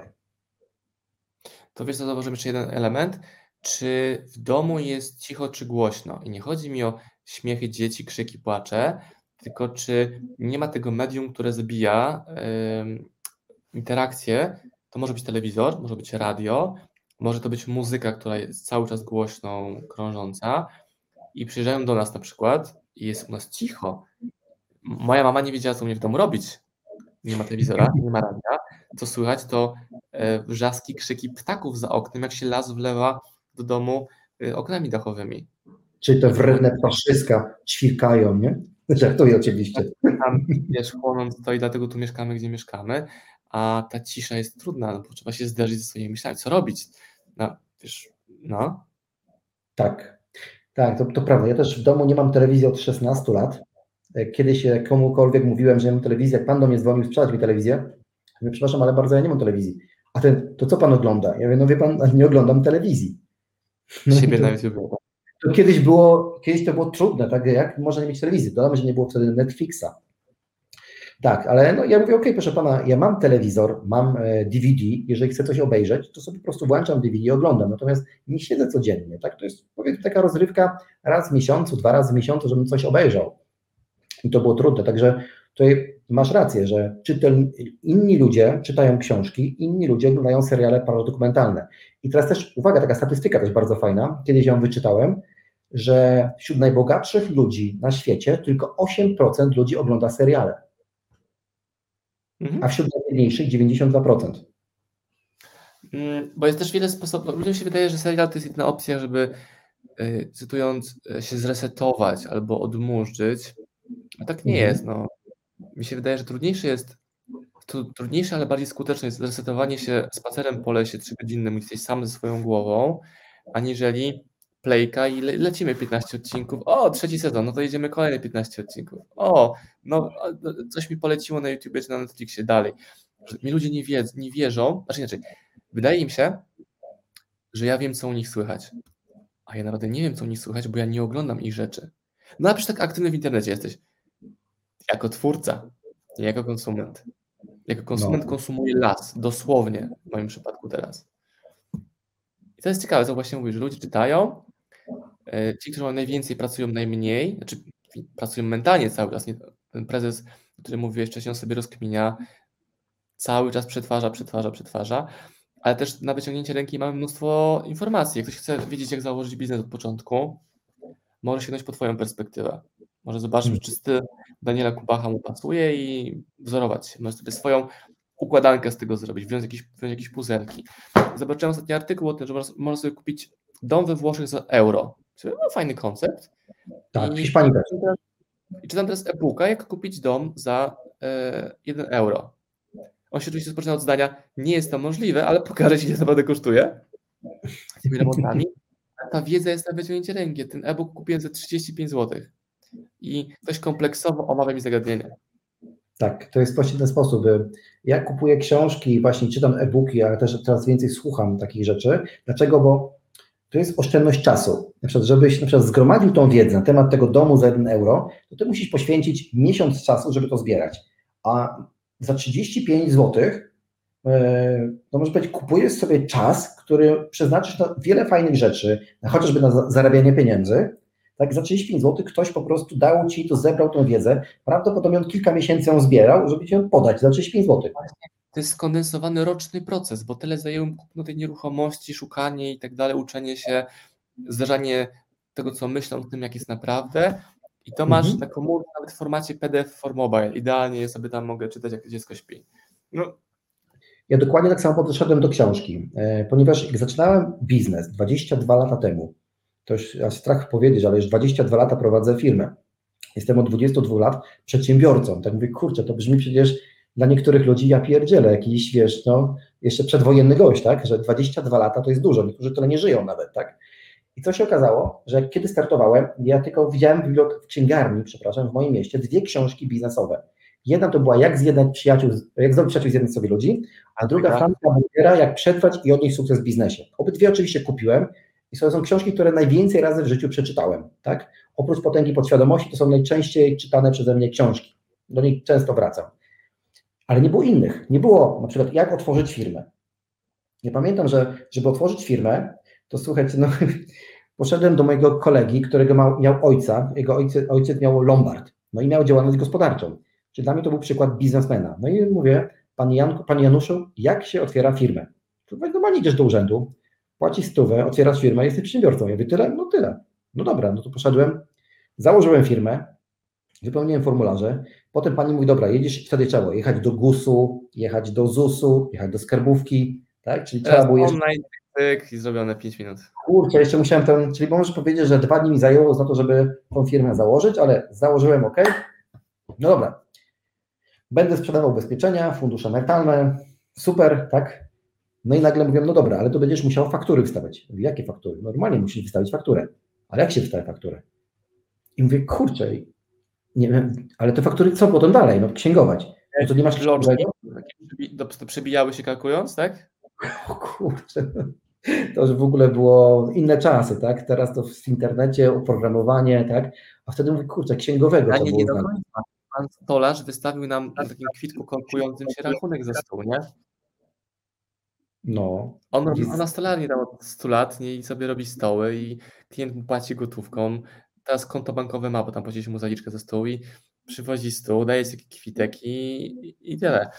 To wiesz, co zauważymy jeszcze jeden element. Czy w domu jest cicho, czy głośno? I nie chodzi mi o śmiechy dzieci, krzyki, płacze, tylko czy nie ma tego medium, które zabija yy, interakcję. To może być telewizor, może być radio, może to być muzyka, która jest cały czas głośną, krążąca i przyjeżdżają do nas na przykład i jest u nas cicho. Moja mama nie wiedziała, co mnie w domu robić. Nie ma telewizora, nie ma radia. Co słychać to wrzaski, krzyki ptaków za oknem, jak się las wlewa do domu oknami dachowymi. Czyli te wredne paszyska ćwikają, nie? Żartuję oczywiście. Tam wiesz, chłonąc to i dlatego tu mieszkamy, gdzie mieszkamy, a ta cisza jest trudna, no, bo trzeba się zderzyć ze swoimi myślami. Co robić? No, wiesz, no. Tak, tak, to, to prawda. Ja też w domu nie mam telewizji od szesnastu lat. Kiedyś komukolwiek mówiłem, że nie mam telewizji, jak pan do mnie dzwonił, sprzedać mi telewizję. Mówię, przepraszam, ale bardzo ja nie mam telewizji. A ten, to co pan ogląda? Ja mówię, no wie pan, nie oglądam telewizji. No siebie to, na YouTube. To kiedyś było, kiedyś to było trudne, tak? Jak można nie mieć telewizji? Dodam, że nie było wtedy Netflixa. Tak, ale no, ja mówię, okej, okay, proszę pana, ja mam telewizor, mam D V D, jeżeli chcę coś obejrzeć, to sobie po prostu włączam D V D i oglądam, natomiast nie siedzę codziennie, tak? To jest, powiedzmy, taka rozrywka raz w miesiącu, dwa razy w miesiącu, żebym coś obejrzał. I to było trudne, także tutaj masz rację, że czytel... inni ludzie czytają książki, inni ludzie oglądają seriale paradokumentalne. I teraz też, uwaga, taka statystyka też bardzo fajna, kiedyś ją wyczytałem, że wśród najbogatszych ludzi na świecie tylko osiem procent ludzi ogląda seriale, mhm. a wśród najbiedniejszych dziewięćdziesiąt dwa procent. Bo jest też wiele sposobów, ludziom się wydaje, że serial to jest jedna opcja, żeby, cytując, się zresetować albo odmurzyć. A tak nie jest. No. Mi się wydaje, że trudniejsze jest, trudniejsze, ale bardziej skuteczne jest resetowanie się spacerem po lesie trzygodzinnym, jesteś sam ze swoją głową, aniżeli playka i le- lecimy piętnaście odcinków. O, trzeci sezon, no to jedziemy kolejne piętnaście odcinków. O, no coś mi poleciło na YouTubie czy na Netflixie dalej. Mi ludzie nie, wiedzą, nie wierzą, znaczy inaczej, wydaje im się, że ja wiem, co u nich słychać. A ja naprawdę nie wiem, co u nich słychać, bo ja nie oglądam ich rzeczy. No a przecież tak aktywny w internecie jesteś. Jako twórca, nie jako konsument. Jako konsument no. konsumuje las, dosłownie w moim przypadku teraz. I to jest ciekawe, co właśnie mówisz, że ludzie czytają, ci, którzy mają najwięcej, pracują najmniej, znaczy pracują mentalnie cały czas. Ten prezes, o którym mówiłeś wcześniej, on sobie rozkminia, cały czas przetwarza, przetwarza, przetwarza, ale też na wyciągnięcie ręki mamy mnóstwo informacji. Jak ktoś chce wiedzieć, jak założyć biznes od początku, może sięgnąć po Twoją perspektywę. Może zobaczyć, czy styl Daniela Kubacha mu pasuje i wzorować się. Możesz sobie swoją układankę z tego zrobić, wziąć jakieś, wziąć jakieś puzelki. Zobaczyłem ostatni artykuł o tym, że można sobie kupić dom we Włoszech za euro. No, fajny koncept. Tak, w Hiszpanii też. I czytam teraz e-booka, jak kupić dom za jeden euro. On się oczywiście rozpoczyna od zdania, nie jest to możliwe, ale pokażę Ci, ile naprawdę kosztuje. Z tymi remontami. Ta wiedza jest na wyciągnięcie ręki. Ten e-book kupiłem za trzydzieści pięć złotych. I ktoś kompleksowo omawia mi zagadnienie. Tak, to jest właśnie ten sposób. Ja kupuję książki, właśnie czytam e-booki, ale też teraz więcej słucham takich rzeczy. Dlaczego? Bo to jest oszczędność czasu. Na przykład, żebyś na przykład zgromadził tą wiedzę na temat tego domu za jeden euro, to ty musisz poświęcić miesiąc czasu, żeby to zbierać. A za trzydzieści pięć złotych to może być, kupujesz sobie czas, który przeznaczysz na wiele fajnych rzeczy, chociażby na zarabianie pieniędzy. Tak, za trzydzieści pięć złotych ktoś po prostu dał ci to, zebrał tą wiedzę. Prawdopodobnie on kilka miesięcy ją zbierał, żeby ci ją podać za trzydzieści pięć złotych. To jest skondensowany roczny proces, bo tyle zajęło mi kupno tej nieruchomości, szukanie i tak dalej, uczenie się, zdarzanie tego, co myślę o tym, jak jest naprawdę. I to masz mhm. taką komórkę nawet w formacie P D F for mobile. Idealnie ja sobie tam mogę czytać, jak dziecko śpi. No. Ja dokładnie tak samo podszedłem do książki, ponieważ jak zaczynałem biznes dwadzieścia dwa lata temu, to już aż strach powiedzieć, ale już dwadzieścia dwa lata prowadzę firmę. Jestem od dwudziestu dwóch lat przedsiębiorcą. Tak mówię, kurczę, to brzmi przecież dla niektórych ludzi, ja pierdzielę, jakiś, wiesz, no, jeszcze przedwojenny gość, tak, że dwadzieścia dwa lata to jest dużo, niektórzy tyle nie żyją nawet, tak. I co się okazało, że kiedy startowałem, ja tylko widziałem w księgarni, przepraszam, w moim mieście dwie książki biznesowe. Jedna to była jak zjednać przyjaciół, jak zrobić przyjaciół, zjednać sobie ludzi, a druga tak. Franka Bukera, jak przetrwać i odnieść sukces w biznesie. Obydwie oczywiście kupiłem. I to są książki, które najwięcej razy w życiu przeczytałem, tak? Oprócz Potęgi Podświadomości, to są najczęściej czytane przeze mnie książki. Do nich często wracam. Ale nie było innych. Nie było na przykład jak otworzyć firmę. Ja pamiętam, że żeby otworzyć firmę, to słuchajcie, no, poszedłem do mojego kolegi, którego ma, miał ojca, jego ojciec, ojciec miał Lombard, no i miał działalność gospodarczą. Czyli dla mnie to był przykład biznesmena. No i mówię, panie, Janku, panie Januszu, jak się otwiera firmę? Normalnie idziesz do urzędu, płacisz stówę, otwierasz firmę, jesteś przedsiębiorcą. Ja mówię, tyle? No tyle. No dobra, no to poszedłem, założyłem firmę, wypełniłem formularze, potem pani mówi, dobra, jedziesz, wtedy trzeba było jechać do gusu, jechać do zusu, jechać do skarbówki, tak? Czyli trzeba było jeszcze... online i zrobione pięć minut. Kurczę, jeszcze musiałem ten, czyli możesz powiedzieć, że dwa dni mi zajęło na to, żeby tą firmę założyć, ale założyłem, ok, no dobra, będę sprzedawał ubezpieczenia, fundusze emerytalne, super, tak? No i nagle mówią, no dobra, ale to będziesz musiał faktury wystawiać. Mówię, jakie faktury? Normalnie musisz wystawić fakturę. Ale jak się wystawia fakturę? I mówię, kurczę, nie wiem, ale te faktury co potem dalej? No księgować. No to nie masz księgowego? To przebijały się kalkulując, tak? O kurczę, to już w ogóle było inne czasy, tak? Teraz to w internecie, oprogramowanie, tak? A wtedy mówię, kurczę, księgowego to było. Nie do końca. Pan stolarz wystawił nam na takim kwitku kalkulującym się rachunek ze stołu, nie? No. On robi na stolarni tam od stu lat nie? I sobie robi stoły i klient mu płaci gotówką. Teraz konto bankowe ma, bo tam płaciliśmy mu zaliczkę ze stołu i przywozi stół, daje sobie kwitek i, i tyle.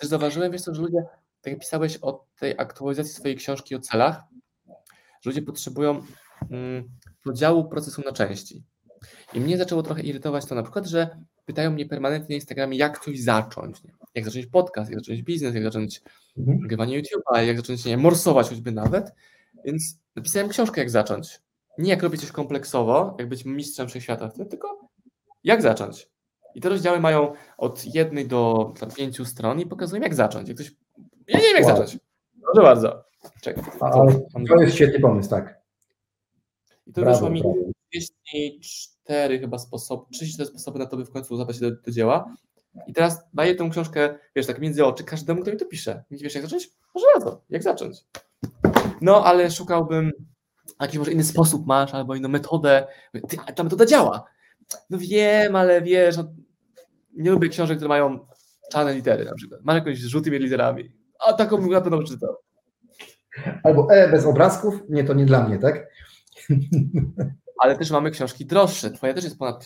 Też zauważyłem, wiesz co, że ludzie, tak jak pisałeś o tej aktualizacji swojej książki o celach, że ludzie potrzebują mm, podziału procesu na części. I mnie zaczęło trochę irytować to na przykład, że pytają mnie permanentnie na Instagramie, jak coś zacząć, nie? Jak zacząć podcast, jak zacząć biznes, jak zacząć mhm. nagrywanie YouTube'a, jak zacząć, nie wiem, morsować choćby nawet, więc napisałem książkę, jak zacząć. Nie jak robić coś kompleksowo, jak być mistrzem wszechświata w tym, tylko jak zacząć. I te rozdziały mają od jednej do tam, pięciu stron i pokazują, jak zacząć. Jak ktoś... Ja nie wiem, jak wow. zacząć. Proszę bardzo. Czekaj. To, to jest świetny pomysł, tak. I to brawo, wyszło mi... Brawo. trzydzieści cztery chyba sposoby, trzydzieści cztery sposoby na to, by w końcu zabrać się do, do dzieła. I teraz daję tą książkę, wiesz, tak między oczy każdemu, kto mi to pisze. Nie wiesz, jak zacząć? Może razu, jak zacząć? No, ale szukałbym, jakiś może inny sposób masz, albo inną metodę. Ty, a ta metoda działa. No wiem, ale wiesz, no, nie lubię książek, które mają czarne litery na przykład. Masz jakąś z żółtymi literami. A taką bym na pewno przeczytał. Albo E bez obrazków? Nie, to nie dla mnie, tak? Ale też mamy książki droższe. Twoja też jest ponad,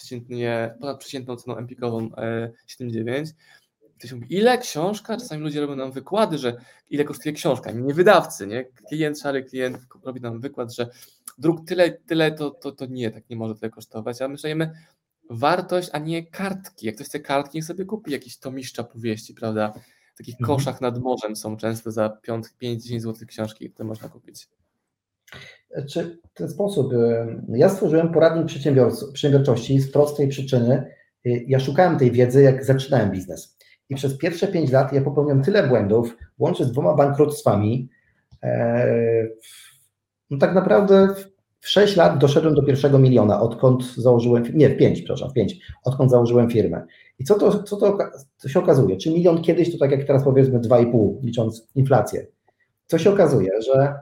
ponad przeciętną ceną empikową siedem dziewięć. Ktoś mówi, ile książka? Czasami ludzie robią nam wykłady, że ile kosztuje książka. Nie wydawcy, nie? Klient, szary klient robi nam wykład, że druk tyle, tyle to, to, to nie, tak nie może tyle kosztować. A my szanujemy wartość, a nie kartki. Jak ktoś chce kartki, niech sobie kupi jakieś tomiszcza powieści, prawda? W takich mhm. koszach nad morzem są często za pięć do dziesięciu złotych książki, które można kupić. Czy w ten sposób, ja stworzyłem poradnik przedsiębiorczości z prostej przyczyny, ja szukałem tej wiedzy, jak zaczynałem biznes i przez pierwsze pięć lat ja popełniłem tyle błędów, łącznie z dwoma bankructwami, no tak naprawdę W sześć lat doszedłem do pierwszego miliona, odkąd założyłem, nie, w pięć, przepraszam, w pięć, odkąd założyłem firmę. I co to, co to co się okazuje? Czy milion kiedyś to tak jak teraz powiedzmy dwa i pół, licząc inflację? Co się okazuje, że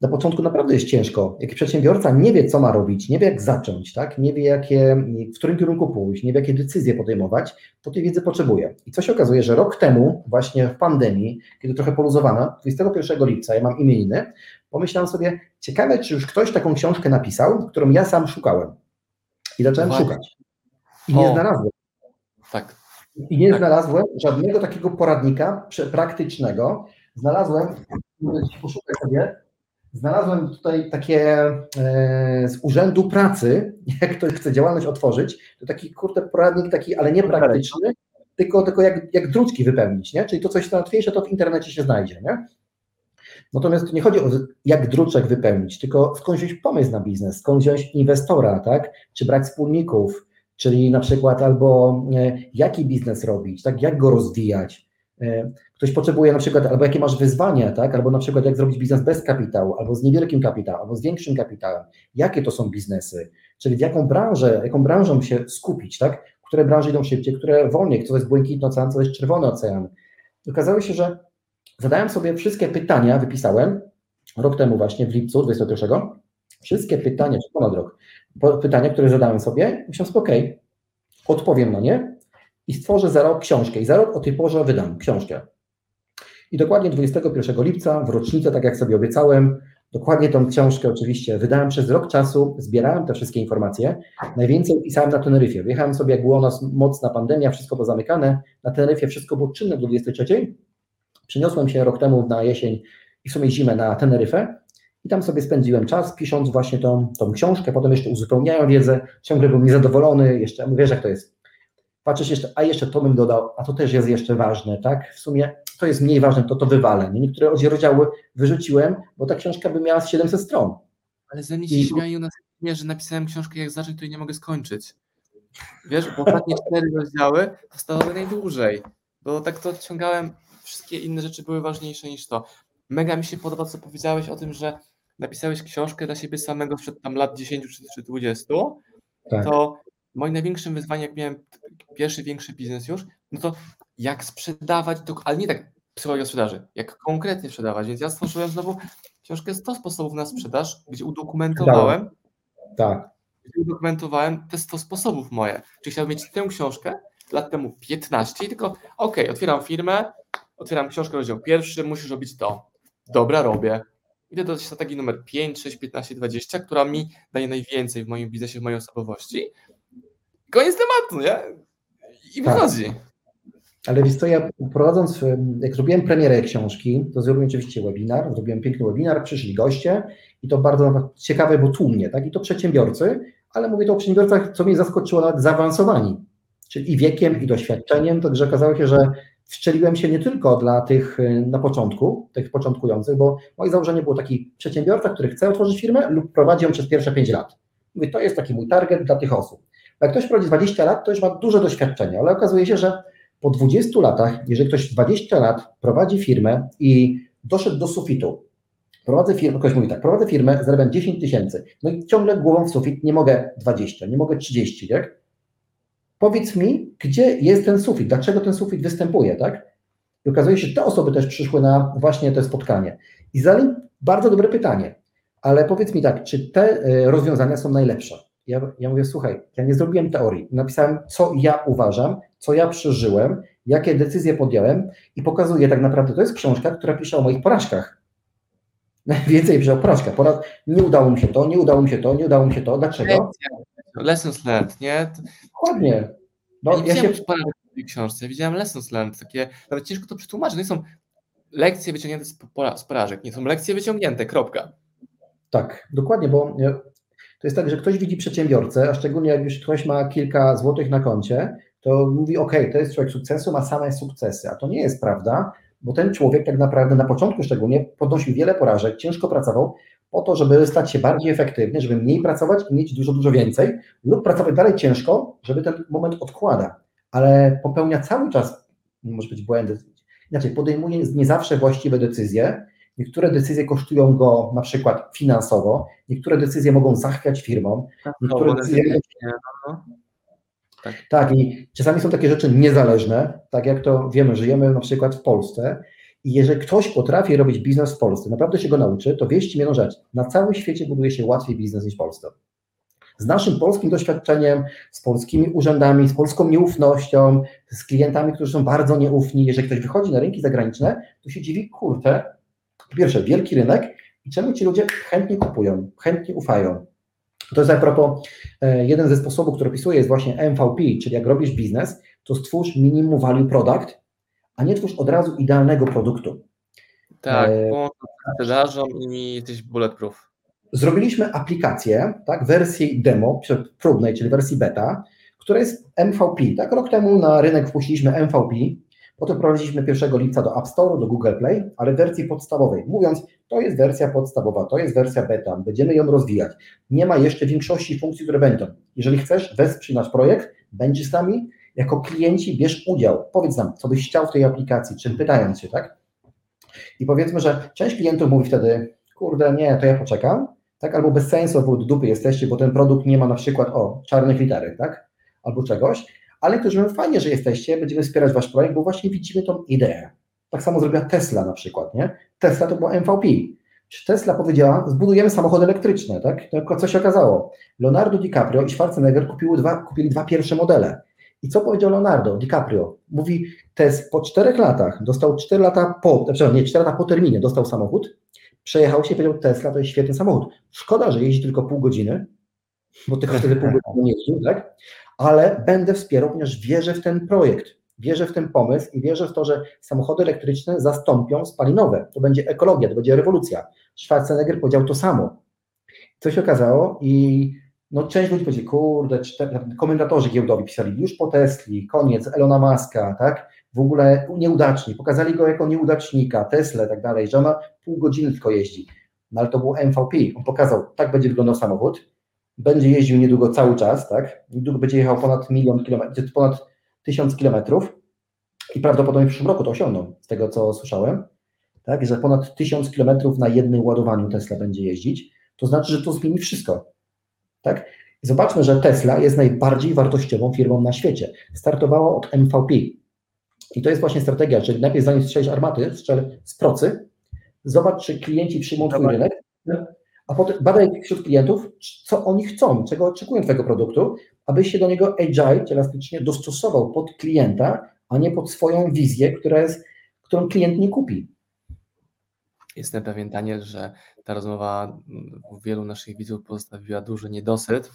na początku naprawdę jest ciężko. Jak przedsiębiorca nie wie, co ma robić, nie wie, jak zacząć, tak? Nie wie, jakie, w którym kierunku pójść, nie wie, jakie decyzje podejmować, to tej wiedzy potrzebuje. I co się okazuje, że rok temu, właśnie w pandemii, kiedy trochę poluzowano, dwudziestego pierwszego lipca, ja mam imieniny, pomyślałem sobie, ciekawe, czy już ktoś taką książkę napisał, którą ja sam szukałem. I zacząłem Właśnie. szukać. I o. nie znalazłem. Tak. I nie tak. znalazłem żadnego takiego poradnika praktycznego. Znalazłem, poszukaj sobie, znalazłem tutaj takie e, z Urzędu Pracy, jak ktoś chce działalność otworzyć, to taki kurde poradnik taki, ale nie praktyczny, tylko, tylko jak, jak druczki wypełnić, nie? Czyli to coś łatwiejsze, to w internecie się znajdzie, nie? Natomiast nie chodzi o jak druczek wypełnić, tylko skąd wziąć pomysł na biznes, skąd wziąć inwestora, tak? Czy brać wspólników, czyli na przykład albo e, jaki biznes robić, tak? Jak go rozwijać. Ktoś potrzebuje na przykład, albo jakie masz wyzwania, tak? Albo na przykład jak zrobić biznes bez kapitału, albo z niewielkim kapitałem, albo z większym kapitałem. Jakie to są biznesy? Czyli jaką branżę, jaką branżą się skupić, tak? Które branże idą szybciej, które wolniej, co jest błękitny ocean, co jest czerwony ocean. Okazało się, że zadałem sobie wszystkie pytania, wypisałem rok temu właśnie, w lipcu dwudziestego pierwszego, wszystkie pytania, czy ponad rok, pytania, które zadałem sobie, myślałem sobie, okej, okay, odpowiem na nie, i stworzę za rok książkę. I za rok o tej porze wydam książkę. I dokładnie dwudziestego pierwszego lipca, w rocznicę, tak jak sobie obiecałem, dokładnie tą książkę oczywiście wydałem przez rok czasu, zbierałem te wszystkie informacje. Najwięcej pisałem na Teneryfie. Wjechałem sobie, jak była u nas mocna pandemia, wszystko było zamykane. Na Teneryfie wszystko było czynne do dwudziestego trzeciego. Przeniosłem się rok temu na jesień i w sumie zimę na Teneryfę. I tam sobie spędziłem czas, pisząc właśnie tą, tą książkę. Potem jeszcze uzupełniałem wiedzę. Ciągle byłem niezadowolony. Jeszcze, wiesz, jak to jest. Patrzysz jeszcze, a jeszcze to bym dodał, a to też jest jeszcze ważne, tak? W sumie to jest mniej ważne, to to wywalę. Niektóre rozdziały wyrzuciłem, bo ta książka by miała siedemset stron. Ale ze mnie się śmiają na filmie, że napisałem książkę, jak zacząć, to jej nie mogę skończyć. Wiesz, bo ostatnie cztery rozdziały zostały najdłużej, bo tak to odciągałem, wszystkie inne rzeczy były ważniejsze niż to. Mega mi się podoba, co powiedziałeś o tym, że napisałeś książkę dla siebie samego sprzed tam lat dziesięć czy dwadzieścia, tak. To moim największym wyzwaniem, jak miałem pierwszy większy biznes już, no to jak sprzedawać, to, ale nie tak psychologia sprzedaży, jak konkretnie sprzedawać. Więc ja stworzyłem znowu książkę sto sposobów na sprzedaż, gdzie udokumentowałem, tak. gdzie udokumentowałem te sto sposobów moje. Czyli chciałbym mieć tę książkę, lat temu piętnaście, tylko okej, okay, otwieram firmę, otwieram książkę, rozdział pierwszy, musisz robić to. Dobra, robię. Idę do strategii numer pięć, sześć, piętnaście, dwadzieścia, która mi daje najwięcej w moim biznesie, w mojej osobowości. Koniec tematu, nie? I wychodzi. Tak. Ale wiesz co, ja prowadząc, jak zrobiłem premierę książki, to zrobiłem oczywiście webinar, zrobiłem piękny webinar, przyszli goście i to bardzo ciekawe, bo tłumnie, tak? I to przedsiębiorcy, ale mówię to o przedsiębiorcach, co mnie zaskoczyło, nawet zaawansowani, czyli i wiekiem, i doświadczeniem, także okazało się, że wstrzeliłem się nie tylko dla tych na początku, tych początkujących, bo moje założenie było taki przedsiębiorca, który chce otworzyć firmę lub prowadzi ją przez pierwsze pięć lat. Mówię, to jest taki mój target dla tych osób. Jak ktoś prowadzi dwadzieścia lat, to już ma duże doświadczenie, ale okazuje się, że po dwudziestu latach, jeżeli ktoś dwadzieścia lat prowadzi firmę i doszedł do sufitu, prowadzę firmę, ktoś mówi tak, prowadzę firmę, zarabiam dziesięć tysięcy, no i ciągle głową w sufit, nie mogę dwadzieścia, nie mogę trzydzieści, tak? Powiedz mi, gdzie jest ten sufit, dlaczego ten sufit występuje, tak? I okazuje się, że te osoby też przyszły na właśnie to spotkanie. I zanim bardzo dobre pytanie, ale powiedz mi tak, czy te rozwiązania są najlepsze? Ja, ja mówię, słuchaj, ja nie zrobiłem teorii, napisałem, co ja uważam, co ja przeżyłem, jakie decyzje podjąłem i pokazuję tak naprawdę, to jest książka, która pisze o moich porażkach. Najwięcej pisze o porażkach. Porad... Nie udało mi się to, nie udało mi się to, nie udało mi się to. Dlaczego? Lessons learned, nie? Dokładnie. No, ja nie ja widziałem się... porażek w tej książce, ja widziałem lessons learned, takie, nawet ciężko to przetłumaczyć, no nie są lekcje wyciągnięte z, pora... z porażek, nie są lekcje wyciągnięte, kropka. Tak, dokładnie, bo... To jest tak, że ktoś widzi przedsiębiorcę, a szczególnie jak już ktoś ma kilka złotych na koncie, to mówi, ok, to jest człowiek sukcesu, ma same sukcesy, a to nie jest prawda, bo ten człowiek tak naprawdę na początku szczególnie podnosił wiele porażek, ciężko pracował po to, żeby stać się bardziej efektywny, żeby mniej pracować i mieć dużo, dużo więcej lub pracować dalej ciężko, żeby ten moment odkłada, ale popełnia cały czas, może być błędy, inaczej podejmuje nie zawsze właściwe decyzje, Niektóre decyzje kosztują go na przykład finansowo, niektóre decyzje mogą zachwiać firmom, niektóre decyzje... Tak. tak, i czasami są takie rzeczy niezależne, tak jak to wiemy, żyjemy na przykład w Polsce i jeżeli ktoś potrafi robić biznes w Polsce, naprawdę się go nauczy, to wieści jedną rzecz, na całym świecie buduje się łatwiej biznes niż w Polsce. Z naszym polskim doświadczeniem, z polskimi urzędami, z polską nieufnością, z klientami, którzy są bardzo nieufni, jeżeli ktoś wychodzi na rynki zagraniczne, to się dziwi, kurczę, po pierwsze wielki rynek i czemu ci ludzie chętnie kupują, chętnie ufają. To jest a propos, jeden ze sposobów, który opisuję, jest właśnie M V P, czyli jak robisz biznes, to stwórz minimum value product, a nie twórz od razu idealnego produktu. Tak, połącz z sprzedażą i jesteś bulletproof. Zrobiliśmy aplikację, tak, wersji demo, próbnej, czyli wersji beta, która jest M V P. Tak, rok temu na rynek wpuściliśmy M V P, potem wprowadziliśmy pierwszego lipca do App Store, do Google Play, ale w wersji podstawowej, mówiąc, to jest wersja podstawowa, to jest wersja beta, będziemy ją rozwijać. Nie ma jeszcze większości funkcji, które będą. Jeżeli chcesz, wesprzyj nasz projekt, będziesz z nami, jako klienci bierz udział, powiedz nam, co byś chciał w tej aplikacji, czym pytając się, tak? I powiedzmy, że część klientów mówi wtedy, kurde, nie, to ja poczekam, tak? Albo bez sensu, bo dupy jesteście, bo ten produkt nie ma na przykład, o, czarnych literek, tak? Albo czegoś. Ale którzy mówią, fajnie, że jesteście, będziemy wspierać wasz projekt, bo właśnie widzimy tą ideę. Tak samo zrobiła Tesla na przykład, nie? Tesla to była M V P. Tesla powiedziała, zbudujemy samochody elektryczne, tak? Tylko co się okazało? Leonardo DiCaprio i Schwarzenegger kupiły dwa, kupili dwa pierwsze modele. I co powiedział Leonardo DiCaprio? Mówi, Tes po czterech latach, dostał cztery lata po, przepraszam, nie, cztery lata po terminie dostał samochód, przejechał się i powiedział, Tesla to jest świetny samochód. Szkoda, że jeździ tylko pół godziny, bo tylko wtedy pół godziny nie jeździł, tak? Ale będę wspierał, ponieważ wierzę w ten projekt, wierzę w ten pomysł i wierzę w to, że samochody elektryczne zastąpią spalinowe. To będzie ekologia, to będzie rewolucja. Schwarzenegger powiedział to samo. Co się okazało i no, część ludzi powiedziała, kurde, komentatorzy giełdowi pisali już po Tesli, koniec Elona Muska, tak? W ogóle nieudaczni, pokazali go jako nieudacznika, Tesla i tak dalej, że ona pół godziny tylko jeździ. No ale to było M V P, on pokazał, tak będzie wyglądał samochód, będzie jeździł niedługo cały czas, tak? Niedługo będzie jechał ponad milion kilometrów, ponad tysiąc kilometrów i prawdopodobnie w przyszłym roku to osiągną, z tego co słyszałem, tak? Że ponad tysiąc kilometrów na jednym ładowaniu Tesla będzie jeździć, to znaczy, że to zmieni wszystko, tak? Zobaczmy, że Tesla jest najbardziej wartościową firmą na świecie. Startowała od M V P i to jest właśnie strategia, czyli najpierw zanim strzelisz armaty, strzel z procy, zobacz, czy klienci przyjmą twój rynek, a potem badaj wśród klientów, co oni chcą, czego oczekują twojego produktu, abyś się do niego agile, elastycznie dostosował pod klienta, a nie pod swoją wizję, która jest, którą klient nie kupi. Jestem pewien, Daniel, że ta rozmowa u wielu naszych widzów pozostawiła duży niedosyt.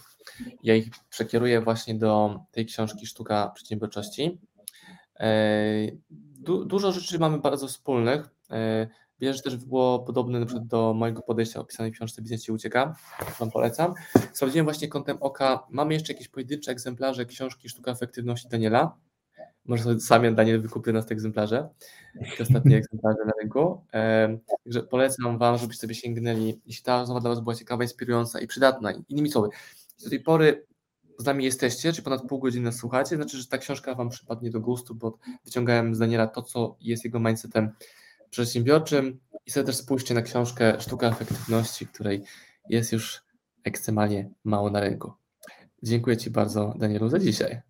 Ja ich przekieruję właśnie do tej książki Sztuka Przedsiębiorczości. Du- dużo rzeczy mamy bardzo wspólnych. Wiesz, że też było podobne na przykład do mojego podejścia opisanej w książce Biznes Ci Ucieka, Wam polecam. Sprawdziłem właśnie kątem oka, mamy jeszcze jakieś pojedyncze egzemplarze książki Sztuka Efektywności Daniela. Może sobie sam Daniel wykupię nas te egzemplarze, te ostatnie egzemplarze na rynku. E, także polecam Wam, żebyście sobie sięgnęli, jeśli ta rozmowa dla Was była ciekawa, inspirująca i przydatna. Innymi słowy, do tej pory z nami jesteście, czy ponad pół godziny nas słuchacie, znaczy, że ta książka Wam przypadnie do gustu, bo wyciągałem z Daniela to, co jest jego mindsetem przedsiębiorczym i sobie też spójrzcie na książkę Sztuka Efektywności, której jest już ekstremalnie mało na rynku. Dziękuję Ci bardzo, Danielu, za dzisiaj.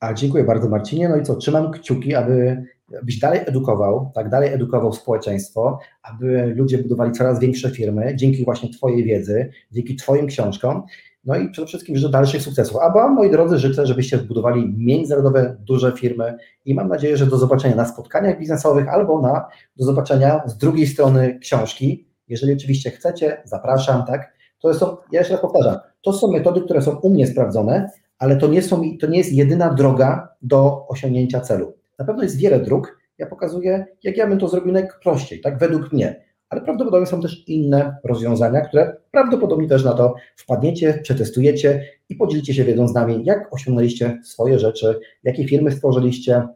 A dziękuję bardzo, Marcinie. No i co, trzymam kciuki, aby, abyś dalej edukował, tak dalej edukował społeczeństwo, aby ludzie budowali coraz większe firmy dzięki właśnie Twojej wiedzy, dzięki Twoim książkom. No i przede wszystkim życzę dalszych sukcesów. A Wam, moi drodzy, życzę, żebyście budowali międzynarodowe, duże firmy i mam nadzieję, że do zobaczenia na spotkaniach biznesowych albo na do zobaczenia z drugiej strony książki. Jeżeli oczywiście chcecie, zapraszam, tak? To są, ja jeszcze raz powtarzam, to są metody, które są u mnie sprawdzone, ale to nie są, to nie jest jedyna droga do osiągnięcia celu. Na pewno jest wiele dróg. Ja pokazuję, jak ja bym to zrobił najprościej, tak? Według mnie. Ale prawdopodobnie są też inne rozwiązania, które prawdopodobnie też na to wpadniecie, przetestujecie i podzielicie się wiedzą z nami, jak osiągnęliście swoje rzeczy, jakie firmy stworzyliście,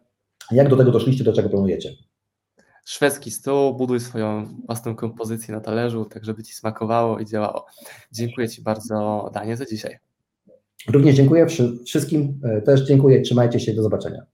jak do tego doszliście, do czego planujecie. Szwedzki stół, buduj swoją własną kompozycję na talerzu, tak żeby Ci smakowało i działało. Dziękuję Ci bardzo, Daniel, za dzisiaj. Również dziękuję wszystkim, też dziękuję, trzymajcie się, do zobaczenia.